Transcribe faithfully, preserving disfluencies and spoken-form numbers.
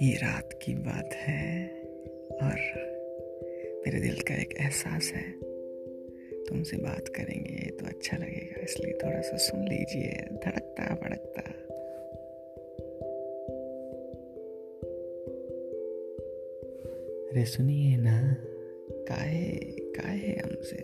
ये रात की बात है और मेरे दिल का एक एहसास है, तुमसे बात करेंगे तो अच्छा लगेगा, इसलिए थोड़ा सा सुन लीजिए। धड़कता भड़कता अरे सुनिए ना, काहे काहे हमसे।